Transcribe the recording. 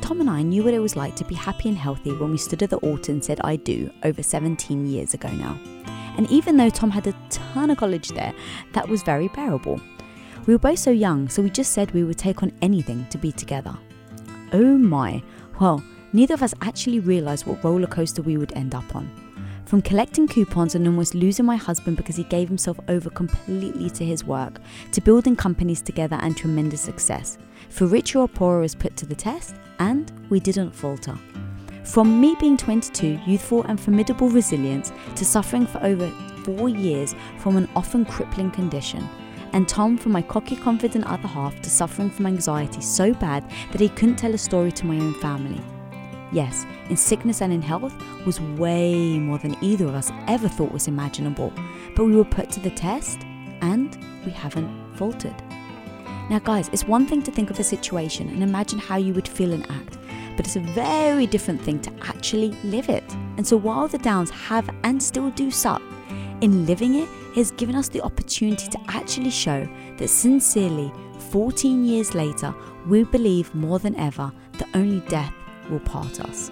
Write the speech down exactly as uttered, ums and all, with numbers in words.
Tom and I knew what it was like to be happy and healthy when we stood at the altar and said I do over seventeen years ago now. And even though Tom had a ton of college there, that was very bearable. We were both so young, so we just said we would take on anything to be together. Oh my, well, neither of us actually realised what roller coaster we would end up on. From collecting coupons and almost losing my husband because he gave himself over completely to his work, to building companies together and tremendous success. For richer or poorer is put to the test, and we didn't falter. From me being twenty-two, youthful and formidable resilience, to suffering for over four years from an often crippling condition, and Tom from my cocky, confident other half to suffering from anxiety so bad that he couldn't tell a story to my own family. Yes, in sickness and in health was way more than either of us ever thought was imaginable, but we were put to the test and we haven't faltered. Now guys, it's one thing to think of a situation and imagine how you would feel and act, but it's a very different thing to actually live it. And so while the downs have and still do suck, in living it, it has given us the opportunity to actually show that sincerely, fourteen years later, we believe more than ever that only death will part us.